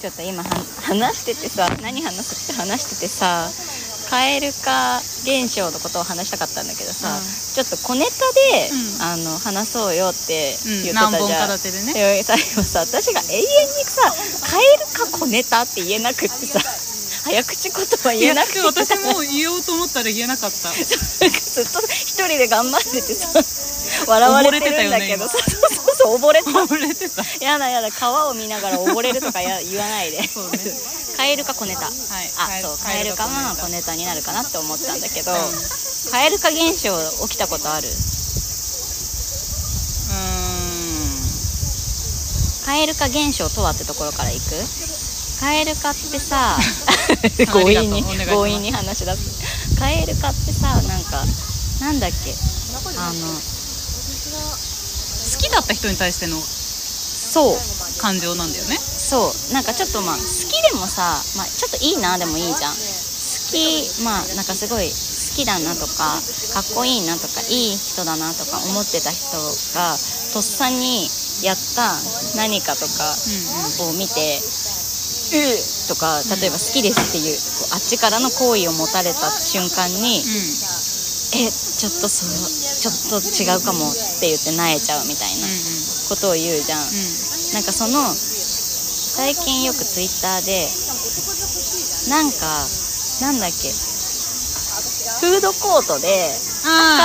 ちょっと今話しててさ、何話すって話しててさ、蛙化現象のことを話したかったんだけどさ、うん、ちょっと小ネタで、うん、話そうよって言ってたじゃん、うん、何本か立てでね。最後さ、私が永遠にさ蛙化小ネタって言えなくってさ、早口言葉言えなくて、私も言おうと思ったら言えなかった。ずっと一人で頑張っててさ、笑われてるんだけどさ、そう溺れてた、やだやだ、川を見ながら溺れるとか言わないで。そうね、カエルか小ネタ、はい、そう、カエルかも小ネタになるかなって思ったんだけど、カエル化現象起きたことある？カエル化現象とはってところからいく？カエル化ってさ強引に話し出す。カエル化ってさ、なんかなんだっけ、好きだった人に対してのそう感情なんだよね。そう、なんかちょっとまあ好きでもさ、まあ、ちょっといいなでもいいじゃん。好き、まあなんかすごい好きだなとか、かっこいいなとか、いい人だなとか思ってた人がとっさにやった何かとかを見て、とか、例えば好きですっていう、あっちからの好意を持たれた瞬間に、ちょっとちょっと違うかもって言って萎えちゃうみたいなことを言うじゃん、なんかその最近よくツイッターでなんかなんだっけ、フードコートで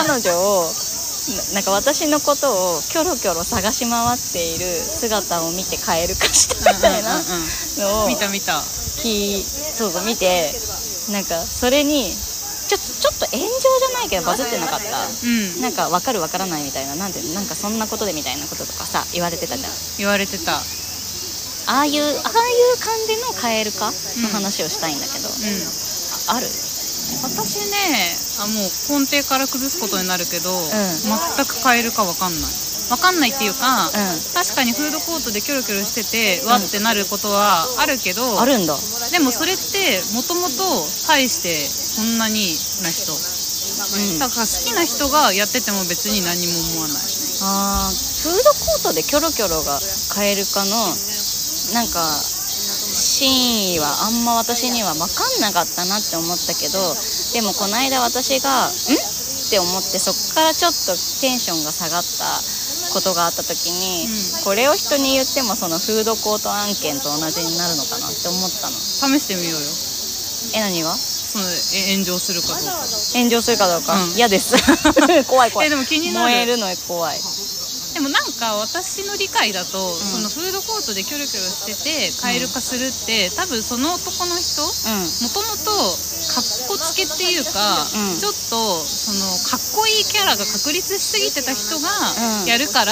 彼女をなんか私のことをキョロキョロ探し回っている姿を見て蛙化したみたいなのを見て、なんかそれにちょっと炎上じゃないけどバズってなかった、なんか分かる分からないみたいな、なんかそんなことでみたいなこととかさ言われてたじゃん。言われてた。ああいう感じの蛙化の話をしたいんだけど、ある？私ね、もう根底から崩すことになるけど、全く蛙化分かんないっていうか、確かにフードコートでキョロキョロしてて、わってなることはあるけど、あるんだ。でもそれってもともと大してそんなにな人、だから好きな人がやってても別に何も思わない。フードコートでキョロキョロが蛙化のなんか真意はあんま私には分かんなかったなって思ったけど、でもこの間私がって思って、そっからちょっとテンションが下がったことがあった時に、これを人に言ってもそのフードコート案件と同じになるのかなって思ったの。試してみようよ。何が？その炎上するかどうか。炎上するかどうか、嫌です。怖い怖い。でも気になる。燃えるの怖い。でもなんか私の理解だと、そのフードコートでキョロキョロしてて蛙化するって、多分その男の人、もともとかっこつけっていうか、ちょっとそのかっこいいキャラが確立しすぎてた人がやるから、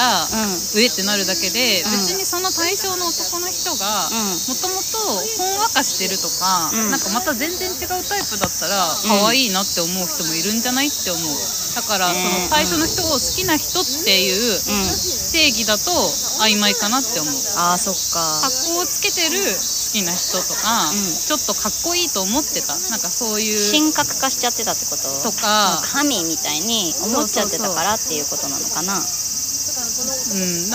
上ってなるだけで、別にその対象の男の人がもともとほんわかしてるとか、なんかまた全然違うタイプだったら可愛いなって思う人もいるんじゃないって思う。だからその対象の人を好きな人っていう定義だと曖昧かなって思う。あー、そっか。格好をつけてる好きな人とか、ちょっとかっこいいと思ってた、なんかそういう神格化しちゃってたってこととか、神みたいに思っちゃってたからっていうことなのかな。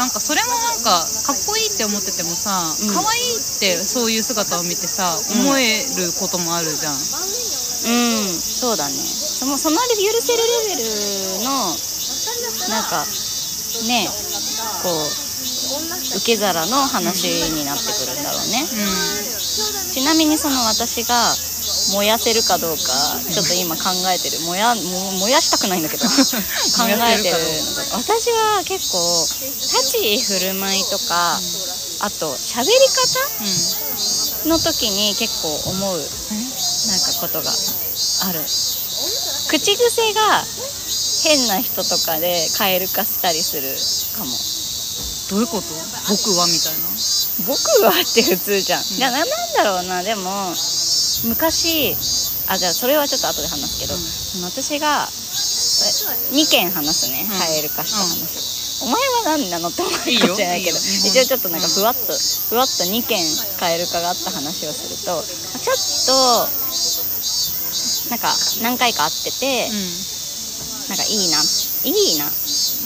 なんかそれもなんかかっこいいって思っててもさ、かわいいってそういう姿を見てさ思えることもあるじゃん。そうだね。その許せるレベルのなんかね、こう受け皿の話になってくるんだろうね、ちなみにその私が燃やせるかどうかちょっと今考えてる。燃やしたくないんだけど考えてる。私は結構立ち居振る舞いとか、あと喋り方、の時に結構思うなんかことがある。口癖が変な人とかで蛙化したりするかも。どういうこと？僕はみたいな。僕はって普通じゃん。なんだろうな。でも昔、じゃあそれはちょっと後で話すけど、私が2件話すね、蛙化した話、お前は何なのって思うかもしれないけど、一応ちょっとなんかふわっと2件蛙化があった話をすると、ちょっとなんか何回か会ってて、なんかいいな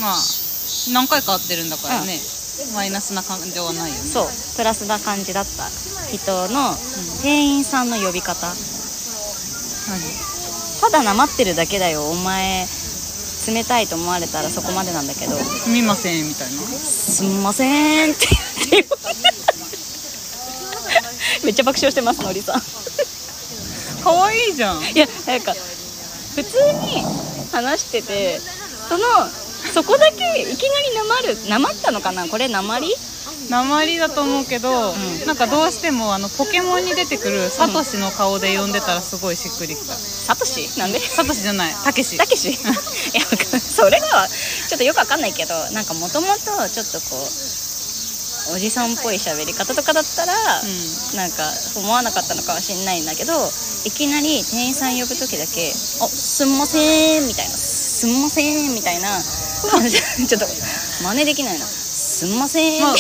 まあ何回か会ってるんだからね、マイナスな感情はないよね。そう、プラスな感じだった人の店員さんの呼び方、うん、ただなまってるだけだよ、お前冷たいと思われたらそこまでなんだけど、すみませんみたいな、すみませんって言ってめっちゃ爆笑してますのりさんかわいいじゃん。いやなんか普通に話してて、そこだけいきなりなまったのかな、これなまりだと思うけど、うん、なんかどうしてもポケモンに出てくるサトシの顔で呼んでたらすごいしっくりきた。サトシなんでサトシじゃない、タケシ、タケシいやそれはちょっとよくわかんないけど、なんかもともとちょっとこうおじさんっぽい喋り方とかだったら、うん、なんか思わなかったのかもしれないんだけど、いきなり店員さん呼ぶときだけすんませんみたいな、すんませんみたいなちょっと真似できないな、すんません、まあ、完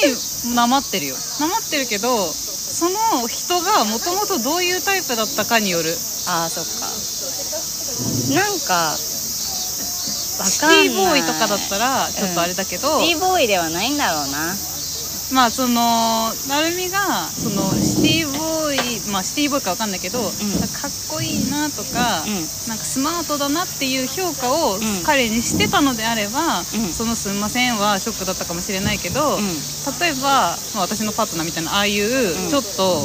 全になまってるよ、なまってるけど、その人がもともとどういうタイプだったかによる。ああ、そっか。なんかシティボーイとかだったらちょっとあれだけど、うん、シティボーイではないんだろうな。まあそのなるみがそのシティボーイ、まあシティボーイかわかんないけど、うん、かっこいいなとか、うん、なんかスマートだなっていう評価を彼にしてたのであれば、うん、そのすんませんはショックだったかもしれないけど、うん、例えば、まあ、私のパートナーみたいなああいうちょっと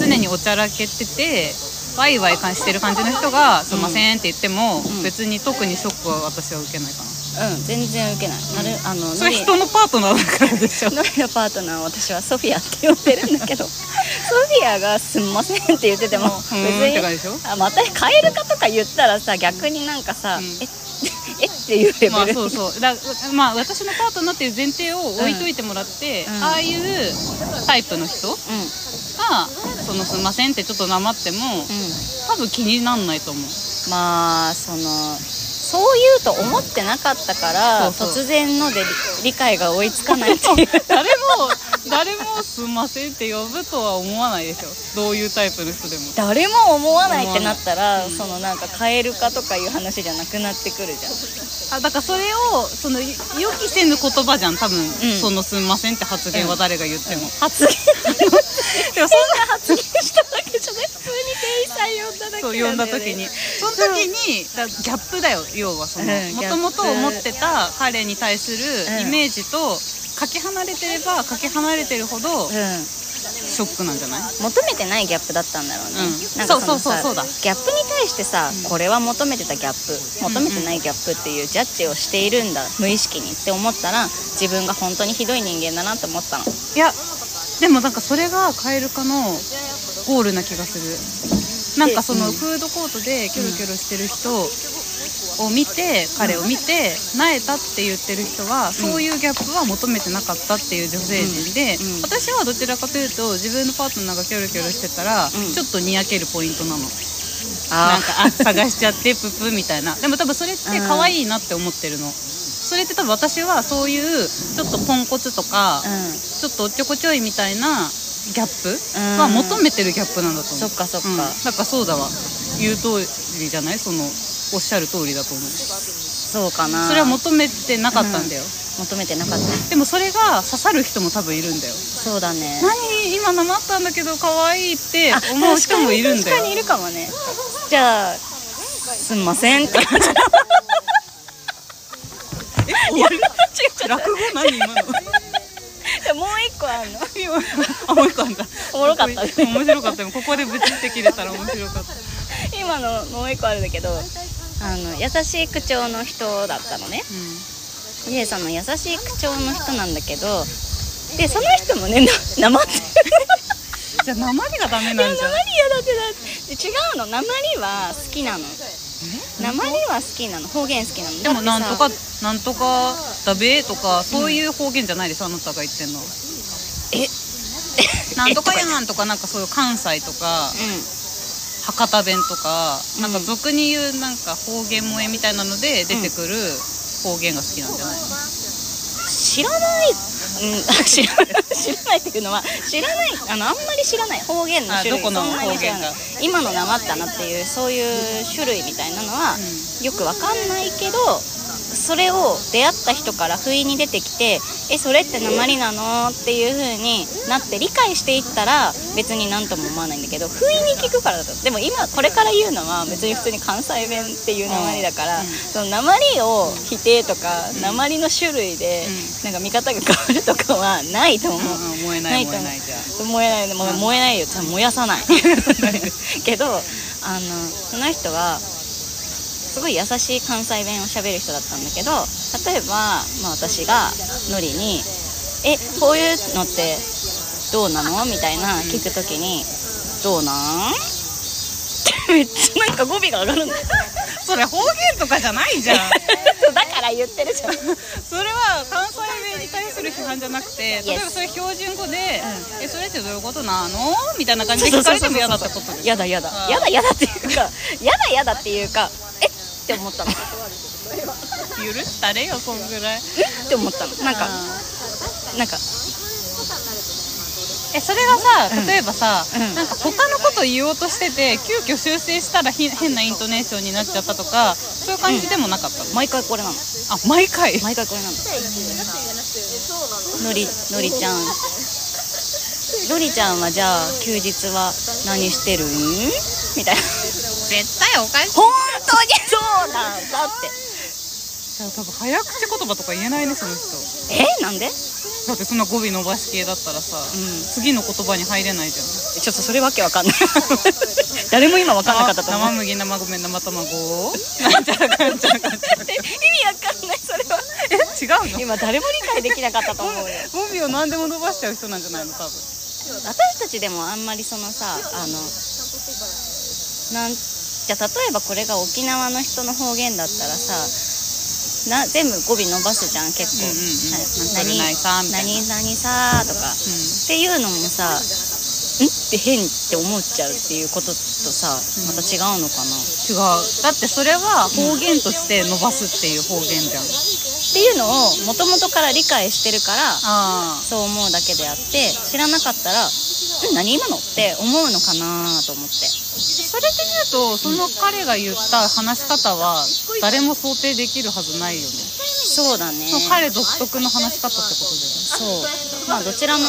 常におちゃらけててワイワイ感してる感じの人がすんませんって言っても別に特にショックは私は受けないかな。うん、全然受けない、うん、それ人のパートナーだからでしょ。ノリのパートナーは私はソフィアって呼んでるんだけどソフィアがすんませんって言ってても別にまたカエル化とか言ったらさ、逆になんかさ、うん、えっていうレベル、まあ、そうそうだ、まあ、私のパートナーっていう前提を置いといてもらって、うん、ああいうタイプの人、うん、がそのすんませんってちょっとなまっても、うん、多分気になんないと思う。まあそういうと思ってなかったから、うん、そうそう突然ので理解が追いつかないっていう誰もすんませんって呼ぶとは思わないでしょ、どういうタイプの人でも。誰も思わないってなったら、そのなんかカエル化とかいう話じゃなくなってくるじゃん。あ、だからそれをその予期せぬ言葉じゃん多分、うん、そのすんませんって発言は誰が言っても、うん、発言でもそんな発言しただけじゃない、普通に店員さん呼んだだけなんだよね。そう呼んだ時に、その時にギャップだよ。要はその元々思ってた彼に対するイメージとかけ離れてればかけ離れてるほどショックなんじゃない？求めてないギャップだったんだろうね。うん、なんかそうだ。ギャップに対してさ、うん、これは求めてたギャップ、求めてないギャップっていうジャッジをしているんだ、無意識にって思ったら自分が本当にひどい人間だなって思ったの。いやでもなんかそれがカエル化のゴールな気がする。なんかそのフードコートでキョロキョロしてる人を見て、彼を見て萎えたって言ってる人は、うん、そういうギャップは求めてなかったっていう女性陣で、うんうん、私はどちらかというと自分のパートナーがキョロキョロしてたら、うん、ちょっとにやけるポイントなの。なんか探しちゃってププみたいな。でも多分それって可愛いなって思ってるの。それって多分私はそういうちょっとポンコツとか、うん、ちょっとおっちょこちょいみたいなギャップは求めてるギャップなんだと思う。そっかそっか、うん、なんかそうだわ、言う通りじゃない？そのおっしゃる通りだと思う。そうかな。それは求めてなかったんだよ、うん、求めてなかった。でもそれが刺さる人も多分いるんだよ。そうだね。何今なまったんだけど可愛いって思う人もいるんだよ。確かにいるかもね。じゃあすんませんって感じ終わり落語何今のもう一個あんのあ、もう一個あんだ。おもろかったね。面白かったよ。ここでブチって切れたら面白かった今のもう一個あるんだけど、優しい口調の人だったのね、うん、でその優しい口調の人なんだけど、でその人もねなまってじゃあなまりがダメなんじゃん。なまり嫌だって違うの。なまりは好きなの。なまりは好きなの。方言好きなの。でもなんとかなんとかだべとかそういう方言じゃないでしょ、あなたが言ってんの。えなんとかやんとかなんかそういう関西とか、うん博多弁とか、なんか俗に言うなんか方言萌えみたいなので出てくる方言が好きなんじゃないの、うん、知らない、うん、知らないっていうのは知らない、あんまり知らない方言の種類、どこの方言が今のなまったなっていうそういう種類みたいなのはよくわかんないけど、それを出会った人から不意に出てきて、それって鉛なのっていう風になって理解していったら別になんとも思わないんだけど、不意に聞くからだと。でも今これから言うのは別に普通に関西弁っていう鉛だから、その鉛を否定とか、鉛の種類でなんか見方が変わるとかはないと思う。燃えない燃えないじゃん。燃えないでも燃えないよ。じゃあ燃やさない。けどその人はすごい優しい関西弁を喋る人だったんだけど、例えば、私がノリにこういうのってどうなのみたいな聞くときに、どうなんってめっちゃなんか語尾が上がるんだよ。それ方言とかじゃないじゃん。だから言ってるじゃん。それは関西弁に対する批判じゃなくて、例えばそれ標準語で、それってどういうことなのみたいな感じで聞かれても嫌だったことです。嫌だ嫌だ嫌だ嫌だっていうか、嫌だ嫌だっていうかって思ったの。許したれよこんぐらいって思ったの。なんかそれがさ、例えばさ、なんか他のこと言おうとしてて急遽修正したら変なイントネーションになっちゃったとか、そういう感じでもなかったの？毎回これなの。あ、毎回これなの。のりちゃんはじゃあ休日は何してるんみたいな。絶対おかしい。本当にそうなんだって。じゃあ多分早口言葉とか言えないねその人。なんで？だってそんな語尾伸ばし系だったらさ、次の言葉に入れないじゃん。ちょっとそれわけわかんない。誰も今わかんなかったと思う。生麦生米生卵。なんちゃらかんちゃらかんちゃら。意味わかんないそれは。違うの？今誰も理解できなかったと思うよ。語尾を何でも伸ばしちゃう人なんじゃないの多分。私たちでもあんまりそのさじゃあ例えばこれが沖縄の人の方言だったらさ、全部語尾伸ばすじゃん結構。何さとか、っていうのもさ、って変って思っちゃうっていうこととさ、また違うのかな。違う。だってそれは方言として伸ばすっていう方言じゃん。っていうのをもともとから理解してるからそう思うだけであって、知らなかったら何今のって思うのかなと思って。それで言うとその彼が言った話し方は誰も想定できるはずないよね。そうだね。彼独特の話し方ってことだよね。そう。どちらもね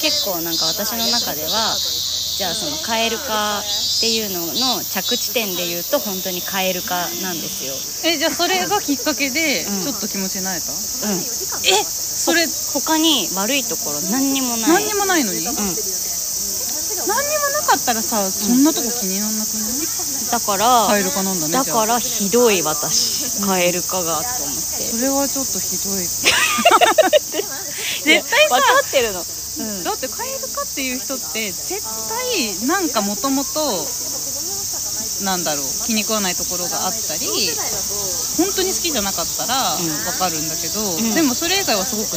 結構なんか私の中ではじゃあその蛙化っていうのの着地点で言うと本当に蛙化なんですよ。じゃあそれがきっかけでちょっと気持ちになれた？それ他に悪いところ何にもない。何にもないのに？何にもなかったらさ、そんなとこ気にならなくない？だからカエル化なんだね。だからひどい私、カエル化がと思って。それはちょっとひどい。絶対さ分かってるの。だってカエル化っていう人って絶対なんかもともとなんだろう、気に食わないところがあったり本当に好きじゃなかったら分かるんだけど、でもそれ以外はすごく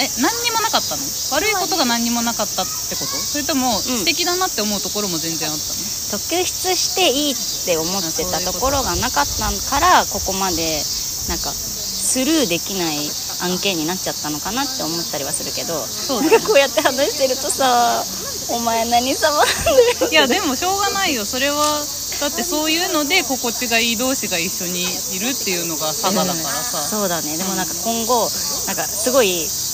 何にもなかったの？悪いことが何にもなかったってこと？それとも素敵だなって思うところも全然あったの？特筆していいって思ってたところがなかったからここまでなんかスルーできない案件になっちゃったのかなって思ったりはするけど、そうだね。こうやって話してるとさ、お前何様なんだよ。いやでもしょうがないよ。それはだってそういうので心地がいい同士が一緒にいるっていうのが佐賀だからさ、そうだね。でもなんか今後なんかすごい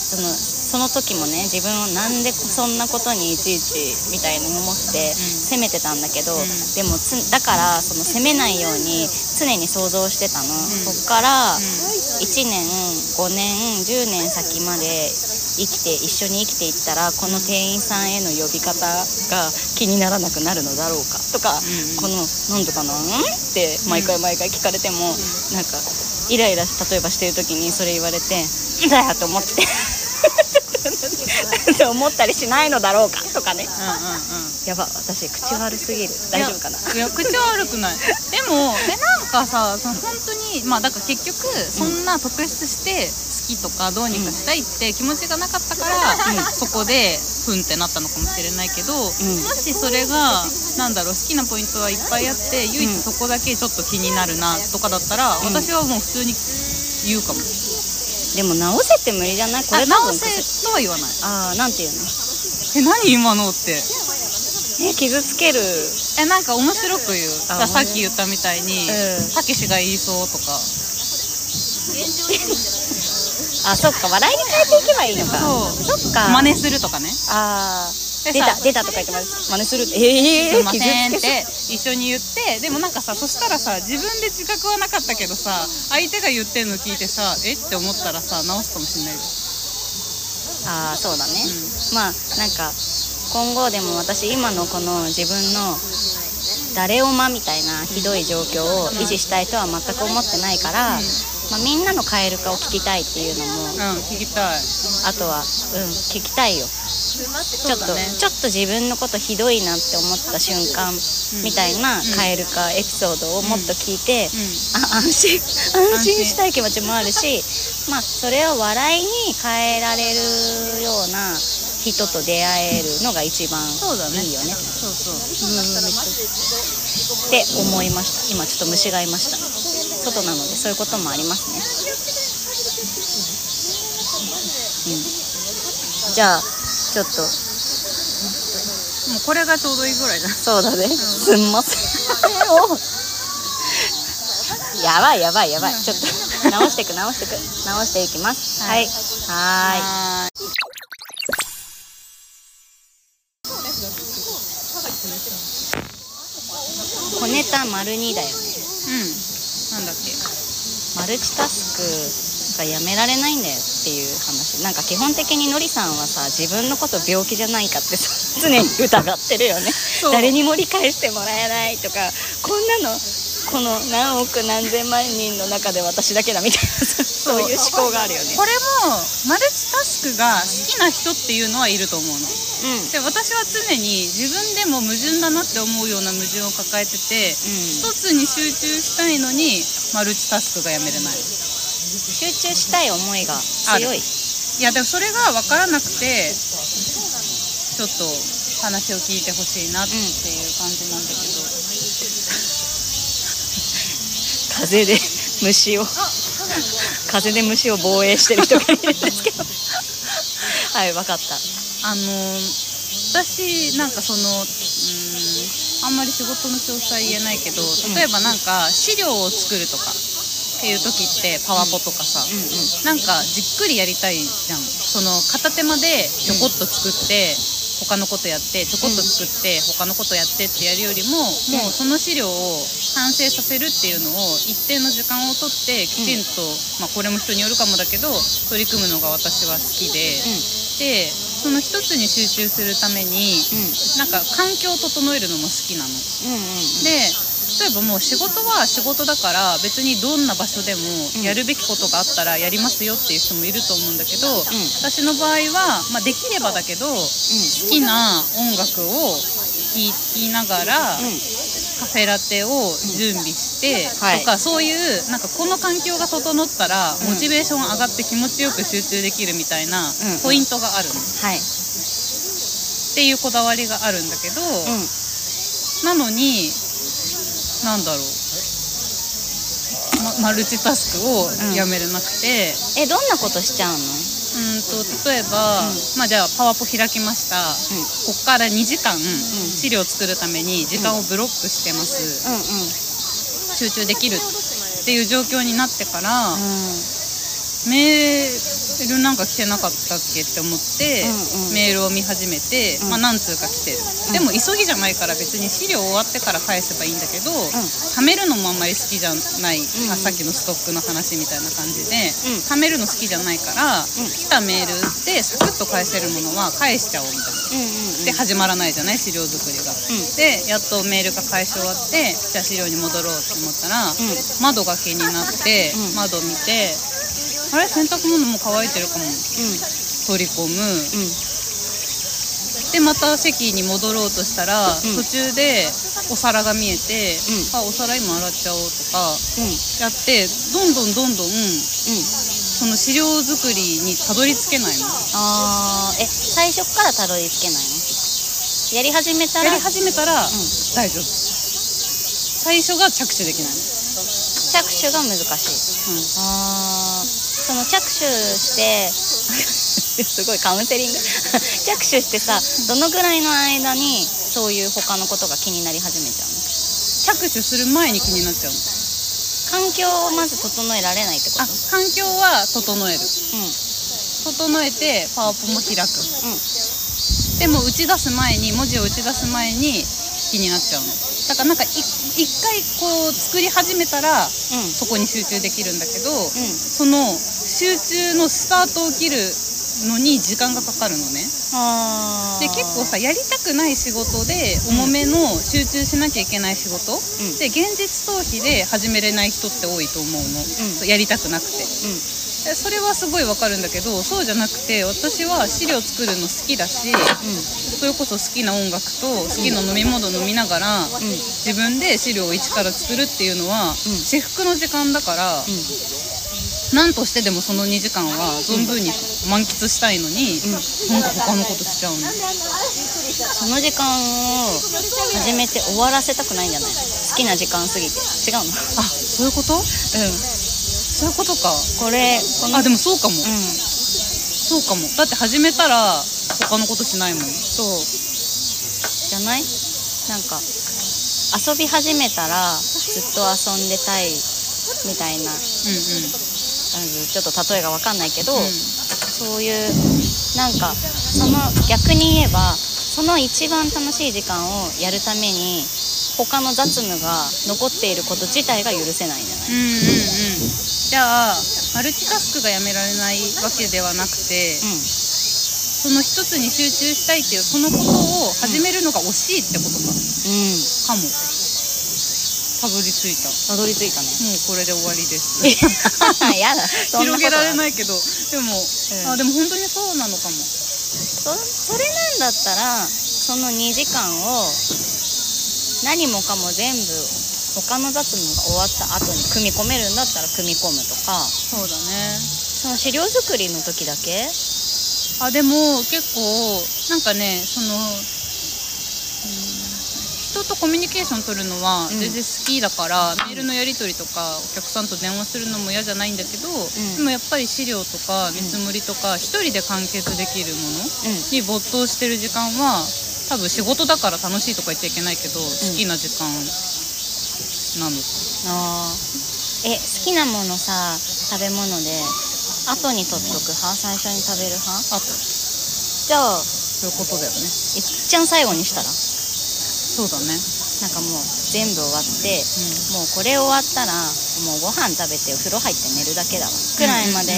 その時もね、自分をなんでそんなことにいちいちみたいに思って責めてたんだけど、でもだからその責めないように常に想像してたの。こっから1年5年10年先まで一緒に生きていったらこの店員さんへの呼び方が気にならなくなるのだろうかとか、このなんとかなんって毎回聞かれてもなんかイライラ例えばしてる時にそれ言われてだよと思って思ったりしないのだろうかとかね。やば、私口悪すぎる。大丈夫かな。いや口悪くない。でもなんかさ、その本当にだから結局そんな特筆して好きとかどうにかしたいって気持ちがなかったから、そこでふんってなったのかもしれないけど、もしそれがなんだろう、好きなポイントはいっぱいあって唯一そこだけちょっと気になるなとかだったら、私はもう普通に言うかも。でも直せって無理じゃない？これ直せとは言わない。ああ、なんて言うの？何今のって。傷つける。なんか面白く言う。さっき言ったみたいに、たけしが言いそうとか。あ、そっか、笑いに変えていけばいいのか。そう。そっか。真似するとかね。ああ。出たとか言って真似するって、すいませんって一緒に言って、でもなんかさ、そしたらさ、自分で自覚はなかったけどさ、相手が言ってんの聞いてさ、えって思ったらさ、直すかもしれないじゃん。ああ、そうだね、うん、まあなんか今後でも私今のこの自分の誰おまみたいなひどい状況を維持したいとは全く思ってないから、うん、まあ、みんなの変えるかを聞きたいっていうのも、うん、聞きたい。あとは、うん、聞きたいよ。ちょっと自分のことひどいなって思った瞬間みたいなカエル化エピソードをもっと聞いて、あ、安心したい気持ちもあるし、まあそれを笑いに変えられるような人と出会えるのが一番いいよね。そうそう。って思いました。今ちょっと虫がいました。外なのでそういうこともありますね。うん、じゃあちょっともうこれがちょうどいいぐらいだ。そうだね、うん、すんません。やばい、ちょっと直していきます。はいはーい。小ネタ丸2だよね。うん、なんだっけ、マルチタスクがやめられないんだよっていう話。なんか基本的にのりさんはさ、自分のこと病気じゃないかってさ、常に疑ってるよね。誰にも理解してもらえないとか、こんなのこの何億何千万人の中で私だけだみたいな、そういう思考があるよね。これもマルチタスクが好きな人っていうのはいると思うの、うん、で私は常に自分でも矛盾だなって思うような矛盾を抱えてて、うん、一つに集中したいのにマルチタスクがやめれない、集中したい思いが強い。いやでもそれが分からなくて、ちょっと話を聞いてほしいなっていう感じなんだけど、うん、風で虫を防衛してる人がいるんですけどはい、分かった。私なんかそのあんまり仕事の詳細言えないけど、例えばなんか資料を作るとかっていう時ってパワポとかさ、うんうん、なんかじっくりやりたいじゃん。その片手間でちょこっと作って、うん、他のことやってちょこっと作って、うん、他のことやってってやるよりも、うん、もうその資料を完成させるっていうのを一定の時間をとってきちんと、うん、まあ、これも人によるかもだけど取り組むのが私は好きで、うん、でその一つに集中するために、うん、なんか環境を整えるのも好きなの、うんうんうん、で例えばもう仕事は仕事だから別にどんな場所でもやるべきことがあったらやりますよっていう人もいると思うんだけど、うん、私の場合は、まあ、できればだけど、うん、好きな音楽を聴きながら、うん、カフェラテを準備してとか、うん、はい、そういうなんかこの環境が整ったらモチベーション上がって気持ちよく集中できるみたいなポイントがある、うんうん、はい、っていうこだわりがあるんだけど、うん、なのになんだろう、マルチタスクをやめれなくて、うん、どんなことしちゃうの？例えば、うん、まあ、じゃあパワポ開きました、うん、ここから2時間、うん、資料を作るために時間をブロックしてます、うんうんうん、集中できるっていう状況になってから、うん、メールなんか来てなかったっけって思って、うんうん、メールを見始めて、うん、まあ、何通か来てる、うん、でも急ぎじゃないから別に資料終わってから返せばいいんだけど、うん、貯めるのもあんまり好きじゃない、うん、さっきのストックの話みたいな感じで、うん、貯めるの好きじゃないから、うん、来たメールでサクッと返せるものは返しちゃおうみたいな、うんうんうん、で始まらないじゃない、資料作りが、うん、でやっとメールが返し終わって、じゃあ資料に戻ろうと思ったら、うん、窓が気になって、うん、窓見て、あれ、洗濯物も乾いてるかも、うん、取り込む、うん、でまた席に戻ろうとしたら、うん、途中でお皿が見えて、うん、あ、お皿今洗っちゃおうとか、うん、やってどんどん、うん、その資料作りにたどり着けないの。あー、最初からたどり着けないの？やり始めたら、うん、大丈夫。最初が着手できないの。着手が難しい、うん、あー、その着手してすごいカウンセリング着手してさ、どのぐらいの間にそういう他のことが気になり始めちゃうの？着手する前に気になっちゃうの。環境をまず整えられないってこと？あ、環境は整える、うん、整えてパワポも開く、うん、でも打ち出す前に、文字を打ち出す前に気になっちゃうのだから、なんか一回こう作り始めたら、うん、そこに集中できるんだけど、うん、その集中のスタートを切るのに時間がかかるのね。あで結構さ、やりたくない仕事で重めの集中しなきゃいけない仕事、うん、で現実逃避で始めれない人って多いと思うの、うん、やりたくなくて、うん、それはすごいわかるんだけど、そうじゃなくて私は資料作るの好きだし、うん、それこそ好きな音楽と好きな飲み物飲みながら、うん、自分で資料を一から作るっていうのは、うん、至福の時間だから、うん、何としてでもその2時間は存分に満喫したいのに、うん、なんか他のことしちゃうの。その時間を始めて終わらせたくないんじゃない？好きな時間過ぎて。違うの？あ、そういうこと？うん、そういうことか。このあ、でもそうかも、うん、そうかも。だって始めたら他のことしないもん。そうじゃない？なんか遊び始めたらずっと遊んでたいみたいな、うんうん、ちょっと例えが分かんないけど、うん、そういうなんかその逆に言えばその一番楽しい時間をやるために他の雑務が残っていること自体が許せないんじゃない？うんうんうん、じゃあマルチタスクがやめられないわけではなくて、うん、その一つに集中したいっていうそのことを始めるのが惜しいってことか、うん、かも。たどり着いたね。もうこれで終わりですやだ、そんなことない。広げられないけど、でも、うん、あ、でも本当にそうなのかも。 それなんだったらその2時間を何もかも全部他の雑務が終わった後に組み込めるんだったら組み込むとか。そうだね。その資料作りの時だけ。あ、でも結構なんかね、その人とコミュニケーション取るのは全然好きだから、うん、メールのやり取りとかお客さんと電話するのも嫌じゃないんだけど、うん、でもやっぱり資料とか見積もりとか、うん、一人で完結できるものに没頭してる時間は多分仕事だから楽しいとか言っちゃいけないけど、うん、好きな時間なのか。あ、好きなものさ、食べ物で後に取っとく派、最初に食べる派。後。じゃあそういうことだよね。いっちゃん最後にしたら。そうだね。なんかもう全部終わって、うん、もうこれ終わったらもうご飯食べてお風呂入って寝るだけだわくらいまで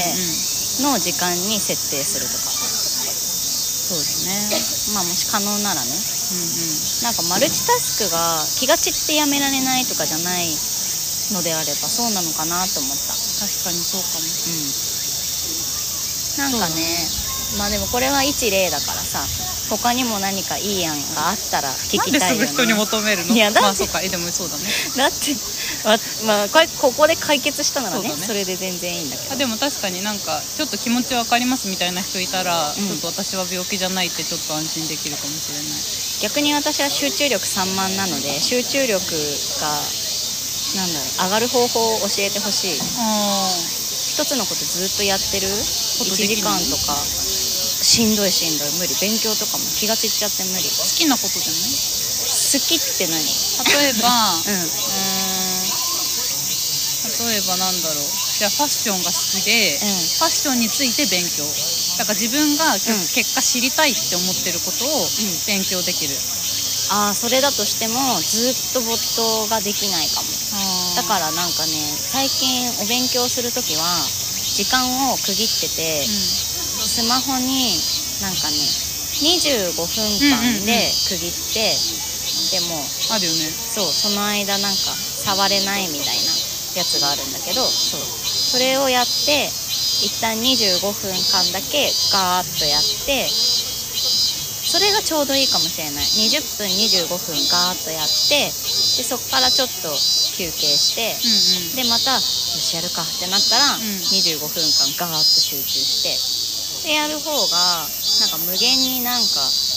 の時間に設定するとか、うんうんうん、そうですね。まあもし可能ならね、うんうん、なんかマルチタスクが気が散ってやめられないとかじゃないのであればそうなのかなと思った。確かにそうかも、うん、なんかね、まあでもこれは一例だからさ、他にも何かいい案があったら聞きたいよね。なんですぐ人に求めるの？いや、だって、まあ、そうか、でもそうだね。だって、まあ、ここで解決したなら ね、それで全然いいんだけど。あ、でも確かになんかちょっと気持ちわかりますみたいな人いたら、うん、ちょっと私は病気じゃないってちょっと安心できるかもしれない。逆に私は集中力散漫なので集中力がなんだろう、上がる方法を教えてほしい。あ、一つのことずっとやってる1時間とかしんどい無理。勉強とかも気が散っちゃって無理。好きなことじゃない？好きって何？例えば、うん、例えばなんだろう、じゃあファッションが好きで、うん、ファッションについて勉強だから自分が、うん、結果知りたいって思ってることを勉強できる、うん、ああ、それだとしてもずっと没頭ができないかも。だからなんかね、最近お勉強するときは時間を区切ってて、うん、スマホになんかね25分間で区切って、うんうんうん、でもあるよね。そう、その間なんか触れないみたいなやつがあるんだけど、そう、それをやって一旦25分間だけガーッとやって、それがちょうどいいかもしれない。20分25分ガーッとやって、でそこからちょっと休憩して、うんうん、でまたよしやるかってなったら、うん、25分間ガーッと集中してでやる方がなんか無限になんか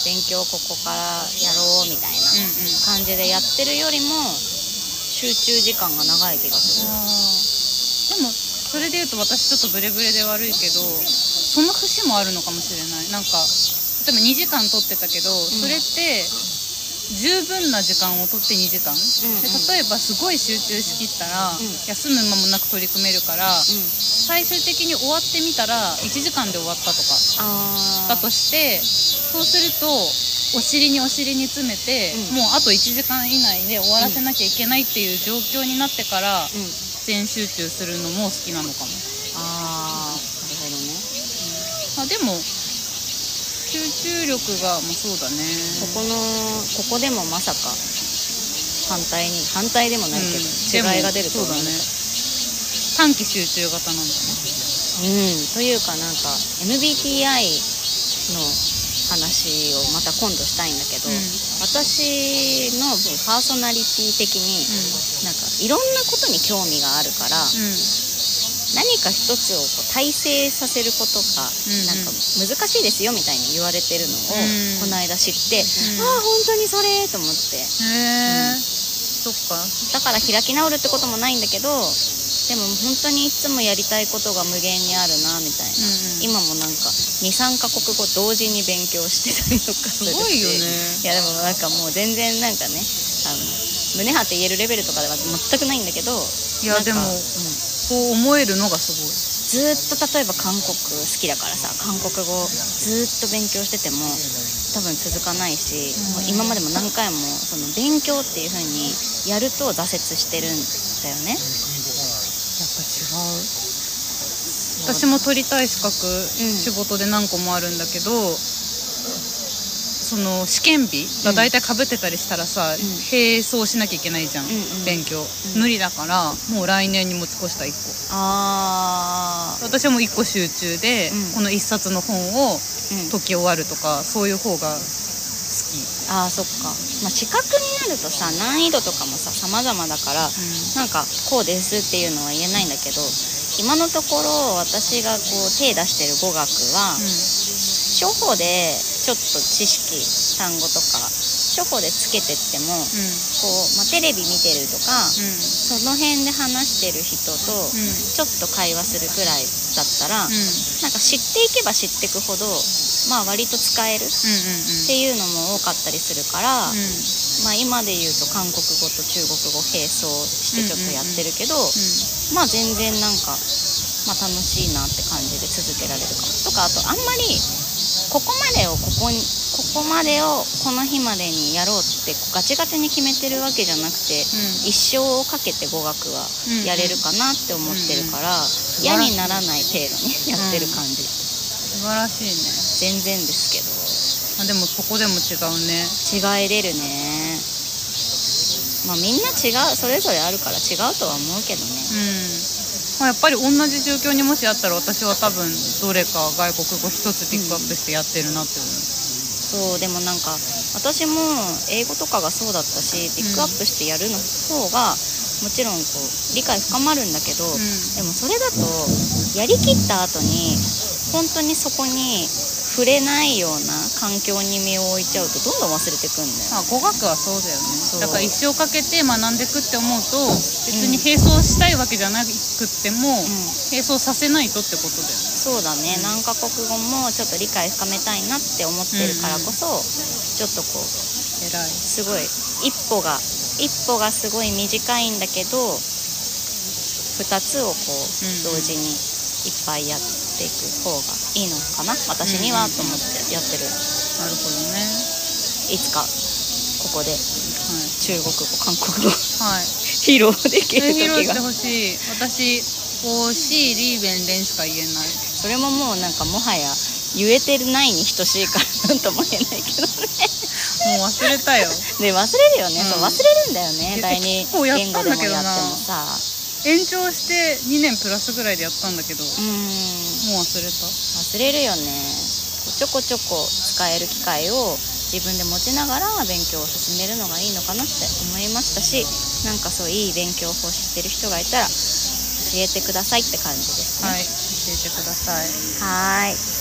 勉強ここからやろうみたいな感じでやってるよりも集中時間が長い気がする。あ、でもそれでいうと私ちょっとブレブレで悪いけどその節もあるのかもしれない。なんか例えば2時間取ってたけど、うん、それって十分な時間をとって2時間、うんうん、で例えばすごい集中しきったら、うん、休む間もなく取り組めるから、うん、最終的に終わってみたら1時間で終わったとかだとして、そうするとお尻にお尻に詰めて、うん、もうあと1時間以内で終わらせなきゃいけないっていう状況になってから、うん、全集中するのも好きなのかも。あー、なるほどね、うん、あでも集中力が、まあ、そうだね、ここでもまさか反対でもないけど、うん、違いが出ると思う。そうだね、短期集中型なんだね。うん、というかなんか MBTI の話をまた今度したいんだけど、うん、私のパーソナリティ的に、うん、なんかいろんなことに興味があるから、うん、何か一つをこう体制させることが、うん、なんか難しいですよみたいに言われてるのを、うん、この間知って、うん、ああ本当にそれと思って、うん、そっか。だから開き直るってこともないんだけど、でも本当にいつもやりたいことが無限にあるなみたいな、うんうん、今もなんか 2,3 カ国語同時に勉強してたりとかするし、すごいよね。いやでもなんかもう全然なんかね、胸張って言えるレベルとかでは全くないんだけど、いやでも、うん、そう思えるのがすごい。ずっと例えば韓国好きだからさ、韓国語ずっと勉強してても多分続かないし、うん、もう今までも何回もその勉強っていう風にやると挫折してるんだよね。やっぱ違う。私も取りたい資格、うん、仕事で何個もあるんだけど、その試験日が大体かぶってたりしたらさ、うん、並走しなきゃいけないじゃん、うん、勉強、うん、無理だからもう来年に持ち越した1個。あ、私はもう1個集中で、うん、この1冊の本を解き終わるとか、うん、そういう方が好き。ああそっか、まあ、資格になるとさ難易度とかもさ様々だから、うん、なんかこうですっていうのは言えないんだけど、今のところ私がこう手出してる語学は、うん、初歩でちょっと知識単語とか初歩でつけてっても、うん、こうまあ、テレビ見てるとか、うん、その辺で話してる人とちょっと会話するくらいだったら、うん、なんか知っていけば知っていくほど、まあ、割と使えるっていうのも多かったりするから、うんうんうん、まあ、今で言うと韓国語と中国語並走してちょっとやってるけど、うんうんうんうん、まあ全然なんか、まあ、楽しいなって感じで続けられるかも。とかあとあんまりここまでをこの日までにやろうってガチガチに決めてるわけじゃなくて、うん、一生をかけて語学はやれるかなって思ってるから、うんうん、嫌にならない程度にやってる感じ、うん、素晴らしいね。全然ですけど、あでもそこでも違うね。違い出るね。まあみんな違う、それぞれあるから違うとは思うけどね、うん、まあ、やっぱり同じ状況にもしあったら私は多分どれか外国語一つピックアップしてやってるなって思う、うん、そう。でもなんか私も英語とかがそうだったし、ピックアップしてやるの方がもちろんこう理解深まるんだけど、うん、でもそれだとやりきった後に本当にそこに触れないような環境に身を置いちゃうとどんどん忘れてくんだよ。あ、語学はそうだよね。だから一生かけて学んでくって思うと、別に並走したいわけじゃなくっても、うん、並走させないとってことだよね。そうだね、うん、何カ国語もちょっと理解深めたいなって思ってるからこそ、うんうん、ちょっとこう偉い、すごい一歩がすごい短いんだけど2つをこう、うんうん、同時にいっぱいやっていく方がいいのかな私には、うんうん、と思ってやってる。なるほどね。いつかここで、はい、中国語韓国語、はい、披露できる時が披露してほしい。私おしいリーベンレンしか言えない。それももうなんかもはや言えてるないに等しいからなんとも言えないけどねもう忘れたよで忘れるよね、うん、そう忘れるんだよね。第二言語でもやってもさ延長して2年プラスぐらいでやったんだけど、もう忘れた。忘れるよね。ちょこちょこ使える機会を自分で持ちながら勉強を進めるのがいいのかなって思いましたし、なんかそういい勉強法を知ってる人がいたら教えてくださいって感じですね。はい、教えてください。はい。